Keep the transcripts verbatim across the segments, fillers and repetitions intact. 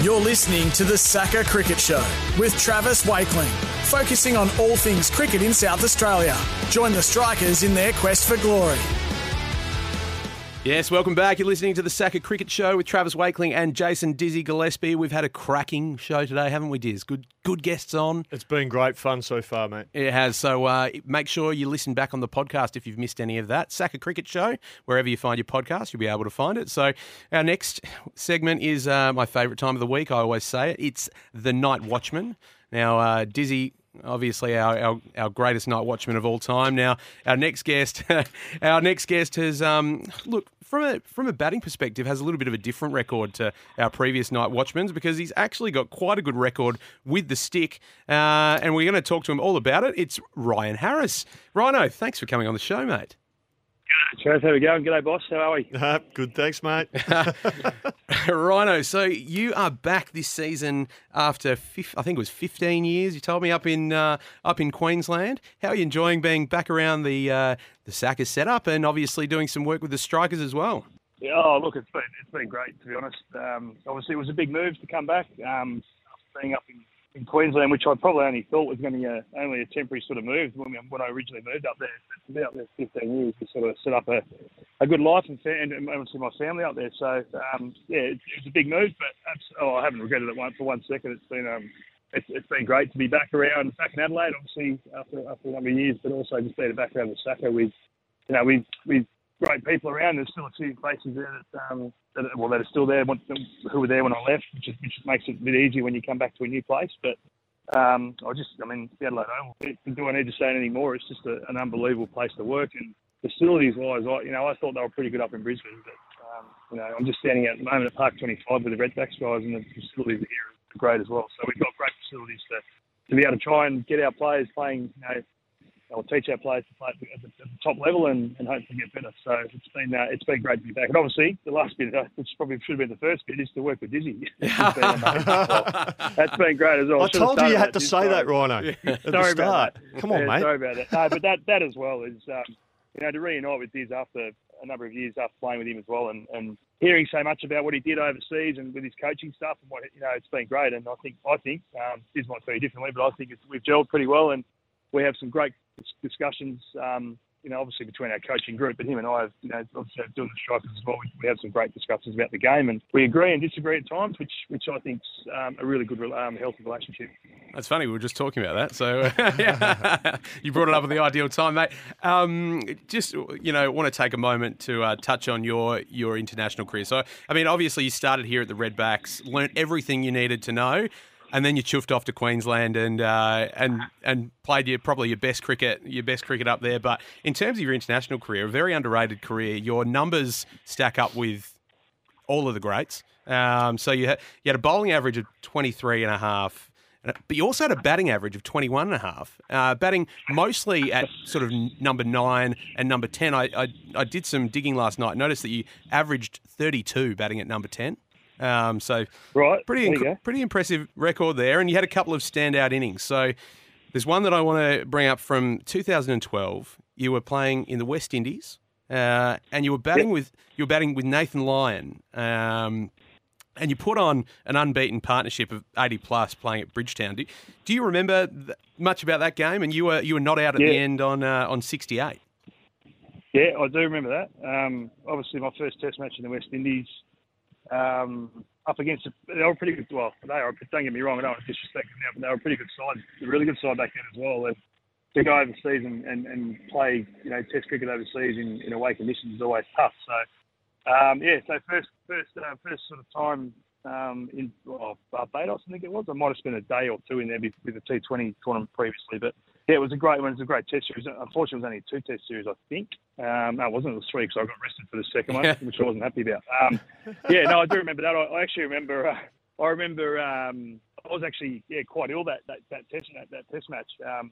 You're listening to the SACA Cricket Show with Travis Wakeling, focusing on all things cricket in South Australia. Join the Strikers in their quest for glory. Yes, welcome back. You're listening to the SACA Cricket Show with Travis Wakeling and Jason Dizzy Gillespie. We've had a cracking show today, haven't we, Diz? Good good guests on. It's been great fun so far, mate. It has. So uh, make sure you listen back on the podcast if you've missed any of that. SACA Cricket Show, wherever you find your podcast, you'll be able to find it. So our next segment is uh, my favourite time of the week. I always say it. It's The Night Watchman. Now, uh, Dizzy... Obviously, our, our our greatest night watchman of all time. Now, our next guest, our next guest has um, look from a from a batting perspective has a little bit of a different record to our previous night watchmans because he's actually got quite a good record with the stick, uh, and we're going to talk to him all about it. It's Ryan Harris. Rhino, thanks for coming on the show, mate. Travis, how are we going? G'day, boss. How are we? Uh, good, thanks, mate. Rhino, so you are back this season after, I think it was fifteen years, you told me, up in uh, up in Queensland. How are you enjoying being back around the uh, the SACA setup and obviously doing some work with the Strikers as well? Yeah, oh, look, it's been, it's been great, to be honest. Um, obviously, it was a big move to come back. Um, being up in, in Queensland, which I probably only thought was going to be a, only a temporary sort of move when, we, when I originally moved up there. It's been up there fifteen years to sort of set up a, a good life and, and obviously my family up there. So, um, yeah, it, it was a big move, but oh, I haven't regretted it one, for one second. It's been um, it's, it's been great to be back around, back in Adelaide, obviously, after, after a number of years, but also just being back around the SACA with, you know, with, with great people around. There's still a few places there that, um, that well, that are still there, who were there when I left, which, is, which makes it a bit easier when you come back to a new place. But um, I just, I mean, Adelaide, do I need to say anything more? It's just a, an unbelievable place to work. And facilities-wise, I, you know, I thought they were pretty good up in Brisbane. But, um, you know, I'm just standing at the moment at Park twenty-five with the Redbacks guys, and the facilities here are great as well. So we've got great facilities to, to be able to try and get our players playing, you know, I'll teach our players to play at the, at the top level and, and hopefully get better. So it's been uh, it's been great to be back. And obviously, the last bit, which probably should have been the first bit, is to work with Dizzy. been That's been great as well. I, I told you you had to say time. that, Rhino. Yeah. At sorry the start. About that. Come on, yeah, mate. Sorry about that. No, but that, that as well is, um, you know, to reunite with Diz after a number of years after playing with him as well and, and hearing so much about what he did overseas and with his coaching stuff and what, you know, it's been great. And I think, I think, um, Diz might say differently, but I think it's, we've gelled pretty well and we have some great discussions, um, you know, obviously between our coaching group, but him and I, have, you know, obviously doing the Strikers as well. We, we have some great discussions about the game, and we agree and disagree at times, which which I think's um, a really good, um, healthy relationship. That's funny. We were just talking about that, so yeah. You brought it up at the ideal time, mate. Um, just you know, want to take a moment to uh, touch on your your international career. So, I mean, obviously you started here at the Redbacks, learnt everything you needed to know. And then you chuffed off to Queensland and uh, and and played your probably your best cricket your best cricket up there. But in terms of your international career, a very underrated career, your numbers stack up with all of the greats. Um, so you had, you had a bowling average of twenty-three and a half, but you also had a batting average of twenty-one and a half. Uh, batting mostly at sort of number nine and number ten. I, I I did some digging last night. Noticed that you averaged thirty-two batting at number ten. Um, so right, pretty inc- pretty impressive record there, and you had a couple of standout innings. So there's one that I want to bring up from two thousand twelve. You were playing in the West Indies, uh, and you were batting yep. with you were batting with Nathan Lyon, um, and you put on an unbeaten partnership of eighty plus playing at Bridgetown. Do, do you remember th- much about that game? And you were you were not out at yeah. the end on uh, on sixty-eight. Yeah, I do remember that. Um, obviously, my first Test match in the West Indies. Um, up against, they were pretty good. Well, they are. Don't get me wrong. I don't want to disrespect them now, but they were a pretty good side, a really good side back then as well. And to go overseas and, and, and play, you know, Test cricket overseas in, in away conditions is always tough. So, um, yeah. So first, first, uh, first sort of time um, in well, Barbados, I think it was. I might have spent a day or two in there with the T twenty tournament previously, but yeah, it was a great one. It was a great Test series. Unfortunately, it was only a two Test series, I think. Um, no, it wasn't. It was three because I got arrested for the second one, which I wasn't happy about. Um, yeah, no, I do remember that. I, I actually remember. Uh, I remember um, I was actually yeah quite ill that that, that test that, that test match, um,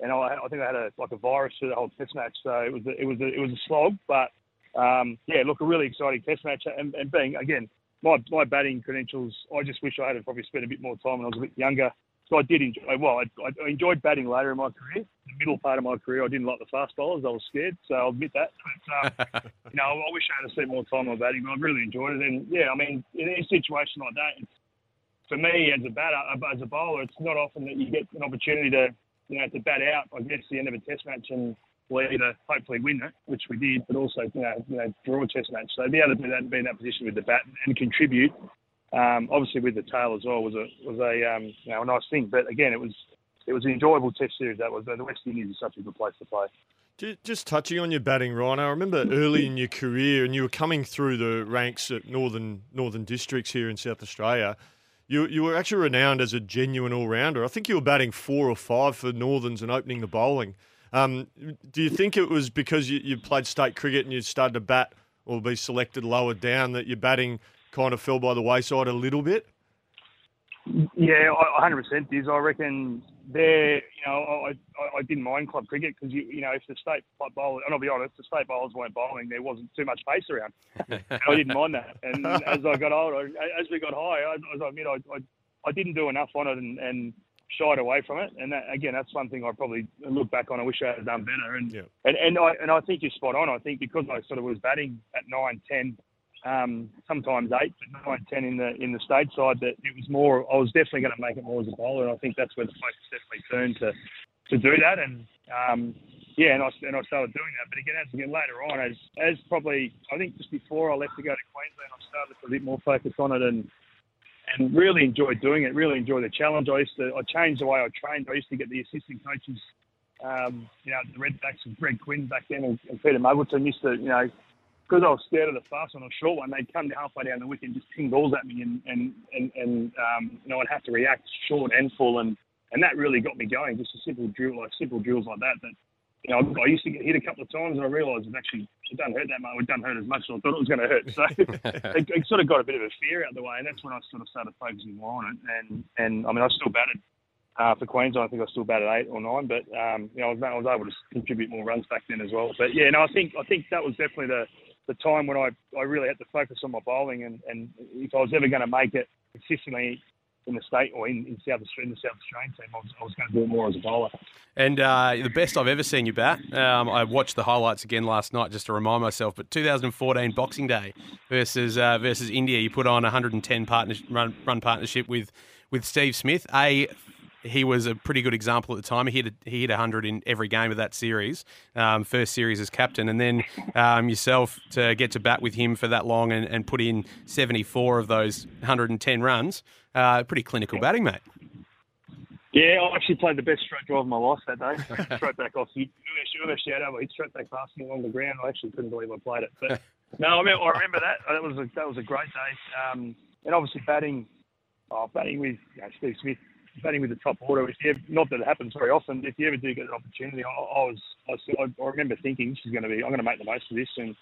and I, I think I had a like a virus for the whole Test match. So it was a, it was a, it was a slog, but um, yeah, look, a really exciting Test match. And, and being again, my my batting credentials, I just wish I had probably spent a bit more time when I was a bit younger. So I did enjoy, well, I, I enjoyed batting later in my career. The middle part of my career, I didn't like the fast bowlers. I was scared, so I'll admit that. But, um, you know, I wish I had spent more time on batting, but I really enjoyed it. And, yeah, I mean, in a situation like that, it's, for me as a batter, as a bowler, it's not often that you get an opportunity to, you know, to bat out, I guess, the end of a test match, and we'll either hopefully win it, which we did, but also, you know, you know, draw a test match. So to be able to do that and be in that position with the bat and contribute, um, obviously with the tail as well, was a was a um, you know, a nice thing. But again, it was it was an enjoyable test series. That was the West Indies is such a good place to play. Just touching on your batting, Ryan, I remember early in your career, and you were coming through the ranks at Northern Northern Districts here in South Australia. You you were actually renowned as a genuine all-rounder. I think you were batting four or five for Northerns and opening the bowling. Um, do you think it was because you, you played state cricket and you started to bat or be selected lower down that your batting kind of fell by the wayside a little bit? Yeah, one hundred percent is. I reckon there, you know, I, I, I didn't mind club cricket because, you, you know, if the state bowlers, and I'll be honest, the state bowlers weren't bowling, there wasn't too much pace around. And I didn't mind that. And as I got older, as we got higher, I, as I admit, I, I, I didn't do enough on it and, and shied away from it. And that, again, that's one thing I probably look back on. I wish I had done better. And yeah. and, and, I, and I think you're spot on. I think because I sort of was batting at nine, ten, Um, sometimes eight, but nine, ten in the in the state side. That it was more. I was definitely going to make it more as a bowler, and I think that's where the focus definitely turned to to do that. And um, yeah, and I and I started doing that. But again, as again later on, as as probably I think just before I left to go to Queensland, I started to a bit more focus on it and and really enjoyed doing it. Really enjoyed the challenge. I used to I changed the way I trained. I used to get the assistant coaches, um, you know, the Redbacks and Greg Quinn back then, and, and Peter Muggleton used to, you know. Because I was scared of the fast one or short one, they'd come halfway down the wicket and just ping balls at me, and and and, and um, you know, I'd have to react short and full, and, and that really got me going. Just a simple drill, like simple drills like that. That, you know, I used to get hit a couple of times, and I realised it actually it doesn't hurt that much. It doesn't hurt as much as I thought it was going to hurt. So it, it sort of got a bit of a fear out of the way, and that's when I sort of started focusing more on it. And and I mean, I still batted uh, for Queensland. I think I still batted eight or nine, but um, you know, I was, I was able to contribute more runs back then as well. But yeah, no, I think I think that was definitely the the time when I, I really had to focus on my bowling, and, and if I was ever going to make it consistently in the state or in, in South Australia, in the South Australian team, I was, I was going to do more as a bowler. And uh, the best I've ever seen you bat, um, I watched the highlights again last night just to remind myself, but two thousand fourteen Boxing Day versus uh, versus India, you put on a one hundred and ten partner, run, run partnership with, with Steve Smith. A, he was a pretty good example at the time. He hit a, he hit one hundred in every game of that series, um, first series as captain, and then um, yourself to get to bat with him for that long and, and put in seventy-four of those one hundred and ten runs. Uh, pretty clinical batting, mate. Yeah, I actually played the best straight drive of my life that day. Straight back off. He actually had over. He straight back past me along the ground. I actually couldn't believe I played it. But no, I remember, I remember that. That was a, that was a great day. Um, and obviously batting, oh, batting with you know, Steve Smith. Batting with the top order, if you ever, not that it happens very often, if you ever do get an opportunity, I, I was, I, I remember thinking this is going to be, I'm going to make the most of this, and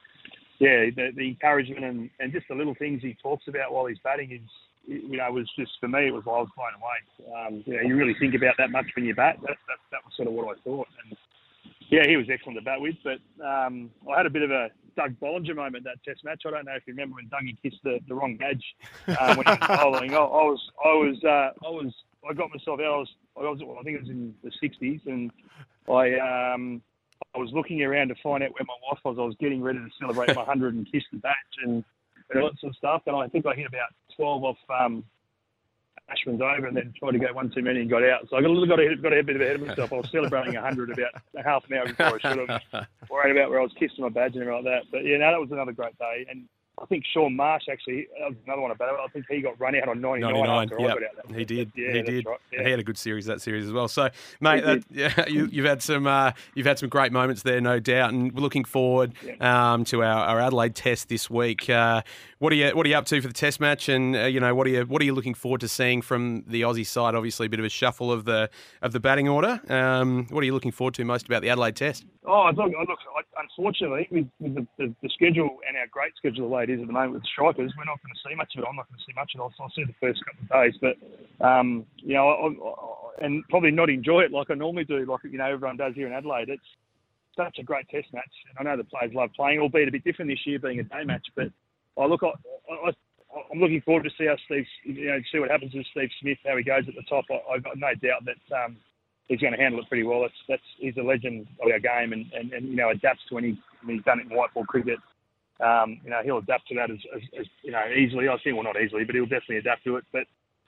yeah, the, the encouragement and, and just the little things he talks about while he's batting is, you know, was just for me, it was I was blown away. Um, you know, you really think about that much when you bat. That that, that was sort of what I thought, and yeah, he was excellent to bat with. But um, I had a bit of a Doug Bollinger moment that test match. I don't know if you remember when Dougie kissed the, the wrong badge um, when he was bowling. I, I was, I was, uh, I was. I got myself out. I was, I was, I think it was in the sixties, and I, um, I was looking around to find out where my wife was. I was getting ready to celebrate my hundred and kiss the badge and, and all that sort of stuff. And I think I hit about twelve off um, Ashman's over, and then tried to go one too many and got out. So I got a little got a, got a bit ahead of myself. I was celebrating a hundred about half an hour before I should have. Worried about where I was kissing my badge and everything like that. But yeah, no, that was another great day. And I think Shaun Marsh, actually, that was another one about it. I think he got run out on ninety-nine. ninety-nine after yep. I got out that he did. Yeah, he did. Right. Yeah. He had a good series, that series as well. So, mate, that, yeah, you, you've had some uh, you've had some great moments there, no doubt. And we're looking forward yeah. um, to our, our Adelaide Test this week. Uh, what are you What are you up to for the Test match? And uh, you know, what are you What are you looking forward to seeing from the Aussie side? Obviously, a bit of a shuffle of the of the batting order. Um, what are you looking forward to most about the Adelaide Test? Oh, look, look unfortunately, with, with the, the, the schedule and our great schedule the way it is at the moment with Strikers, we're not going to see much of it. I'm not going to see much of it. I'll see the first couple of days. But, um, you know, I, I, and probably not enjoy it like I normally do, like, you know, everyone does here in Adelaide. It's such a great test match. And I know the players love playing, albeit a bit different this year being a day match. But, I look, I, I, I'm looking forward to see how Steve, you know, see what happens with Steve Smith, how he goes at the top. I, I've got no doubt that... Um, he's going to handle it pretty well. That's that's he's a legend of our game, and, and, and you know adapts to when he when he's done it in white ball cricket. Um, you know he'll adapt to that as, as, as you know easily. I think well not easily, but he'll definitely adapt to it. But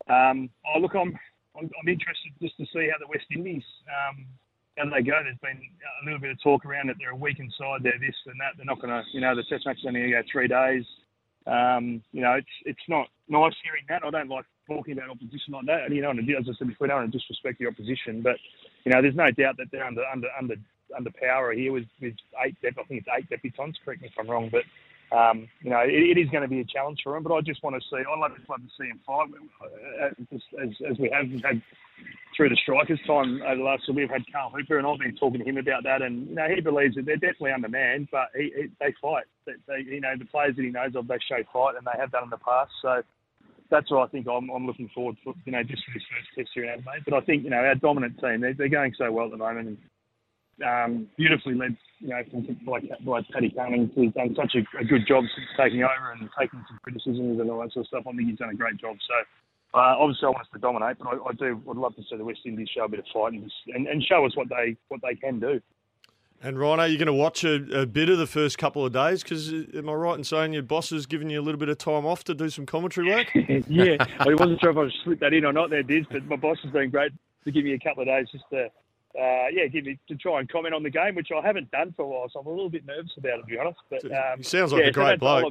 Um, oh, look, I'm, I'm I'm interested just to see how the West Indies, um, how do they go? There's been a little bit of talk around it. They're a weak inside. They're this and that. They're not going to, you know, the Test match is only going to go three days. Um, you know, it's it's not nice hearing that. I don't like talking about opposition like that. And, you know, as I said before, I don't want to disrespect the opposition, but, you know, there's no doubt that they're under under under under power here with, with eight. I think it's eight debutants. Correct me if I'm wrong, but. Um, you know, it, it is going to be a challenge for him, but I just want to see, I'd love, love to see him fight as, as we have we've had through the Strikers time over the last year. We've had Carl Hooper, and I've been talking to him about that, and, you know, he believes that they're definitely undermanned, but he, he, they fight. They, they, you know, the players that he knows of, they show fight, and they have done in the past, so that's what I think I'm, I'm looking forward to, you know, just for this first test here in Adelaide. But I think, you know, our dominant team, they're, they're going so well at the moment, and, Um, beautifully led, you know, by, by Paddy Cummins, who's done such a, a good job since taking over and taking some criticisms and all that sort of stuff. I think he's done a great job. So uh, obviously, I want us to dominate, but I, I do would love to see the West Indies show a bit of fight and, and, and show us what they what they can do. And Ryan, are you going to watch a, a bit of the first couple of days? Because am I right in saying your boss is giving you a little bit of time off to do some commentary work? Yeah, I wasn't sure if I slipped that in or not there, Diz, but my boss has been great to give me a couple of days just to. Uh, yeah, give me to try and comment on the game, which I haven't done for a while, so I'm a little bit nervous about it, to be honest. But um, he sounds like yeah, a great so bloke.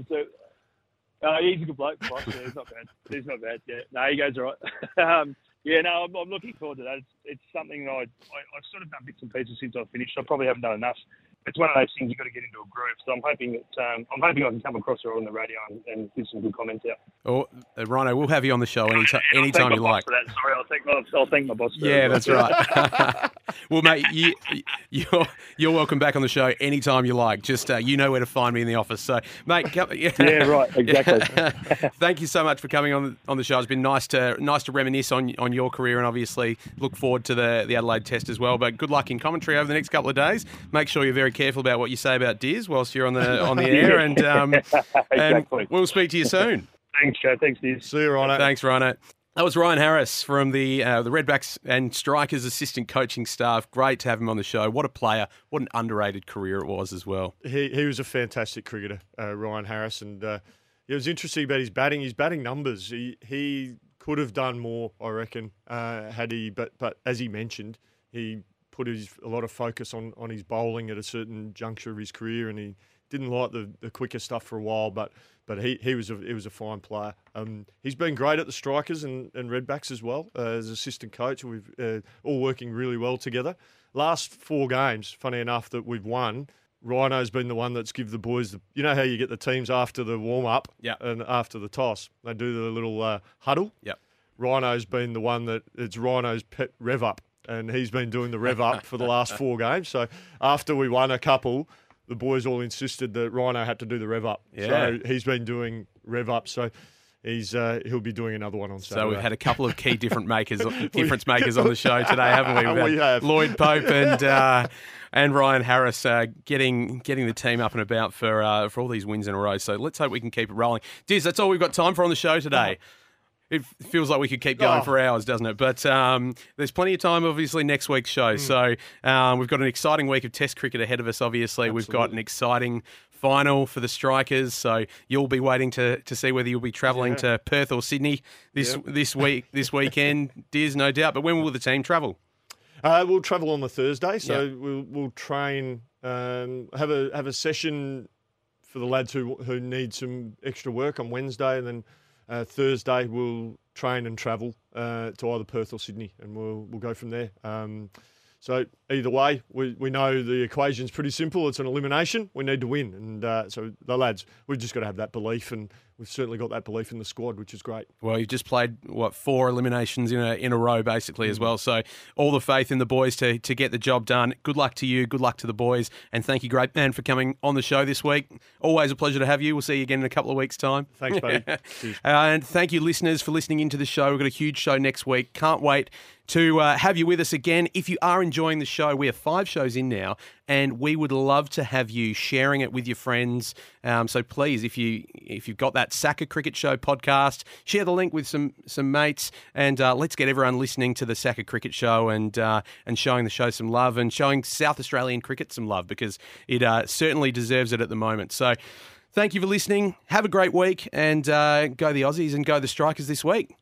Uh, he's a good bloke. Yeah, he's not bad. He's not bad. Yeah, no, he goes all right. um, yeah, no, I'm, I'm looking forward to that. It's, it's something that I, I I've sort of done bits and pieces since I finished. I probably haven't done enough. It's one of those things you've got to get into a groove. So I'm hoping that um, I'm hoping I can come across her on the radio and, and give some good comments out. Oh, uh, Rhino, we'll have you on the show any t- anytime you like. For that. Sorry, I'll thank my, I'll thank my boss. For yeah, that. That's right. Well, mate, you, you're you're welcome back on the show anytime you like. Just uh, you know where to find me in the office. So, mate, come, yeah. yeah, right, exactly. Thank you so much for coming on on the show. It's been nice to nice to reminisce on on your career, and obviously look forward to the the Adelaide Test as well. But good luck in commentary over the next couple of days. Make sure you're very careful about what you say about Diz whilst you're on the on the air, and, um, exactly. And we'll speak to you soon. Thanks, Joe. Thanks, Diz. See you, Rhino. Thanks, Rhino. That was Ryan Harris from the uh, the Redbacks and Strikers assistant coaching staff. Great to have him on the show. What a player. What an underrated career it was as well. He he was a fantastic cricketer, uh, Ryan Harris, and uh, it was interesting about his batting. His batting numbers. He he could have done more, I reckon, uh, had he. But but as he mentioned, he. put his, a lot of focus on, on his bowling at a certain juncture of his career, and he didn't like the, the quicker stuff for a while, but but he, he was a he was a fine player. Um, he's been great at the Strikers and, and Redbacks as well, uh, as assistant coach. We've uh, all working really well together. Last four games, funny enough, that we've won, Rhino's been the one that's give the boys the, you know how you get the teams after the warm-up yep. and after the toss. They do the little uh, huddle. Yep. Rhino's been the one that, it's Rhino's pet rev-up. And he's been doing the rev up for the last four games. So after we won a couple, the boys all insisted that Rhino had to do the rev up. Yeah. So he's been doing rev up. So he's uh, he'll be doing another one on Saturday. So we've had a couple of key different makers, difference makers on the show today, haven't we? We've we have. Lloyd Pope and uh, and Ryan Harris uh, getting getting the team up and about for uh, for all these wins in a row. So let's hope we can keep it rolling. Diz, that's all we've got time for on the show today. Oh. It feels like we could keep going oh. for hours, doesn't it? But um, there's plenty of time, obviously, next week's show. Mm. So um, we've got an exciting week of Test cricket ahead of us, obviously. Absolutely. We've got an exciting final for the Strikers. So you'll be waiting to to see whether you'll be travelling yeah. to Perth or Sydney this yeah. this week this weekend. Diz, no doubt. But when will the team travel? Uh, we'll travel on the Thursday. So yeah. we'll we'll train, um, have a have a session for the lads who who need some extra work on Wednesday, and then. Uh, Thursday we'll train and travel uh, to either Perth or Sydney, and we'll we'll go from there. Um, so either way, we, we know the equation's pretty simple. It's an elimination. We need to win, and uh, so the lads, we've just got to have that belief, and we've certainly got that belief in the squad, which is great. Well, you've just played what four eliminations in a in a row, basically mm-hmm. as well. So all the faith in the boys to to get the job done. Good luck to you. Good luck to the boys, and thank you, great man, for coming on the show this week. Always a pleasure to have you. We'll see you again in a couple of weeks' time. Thanks, buddy. Cheers. And thank you, listeners, for listening into the show. We've got a huge show next week. Can't wait to uh, have you with us again. If you are enjoying the show, we are five shows in now, and we would love to have you sharing it with your friends. Um, so please, if you if you've got that SACA Cricket Show podcast, share the link with some some mates, and uh, let's get everyone listening to the SACA Cricket Show and uh, and showing the show some love, and showing South Australian cricket some love, because it uh, certainly deserves it at the moment. So thank you for listening. Have a great week, and uh, go the Aussies and go the Strikers this week.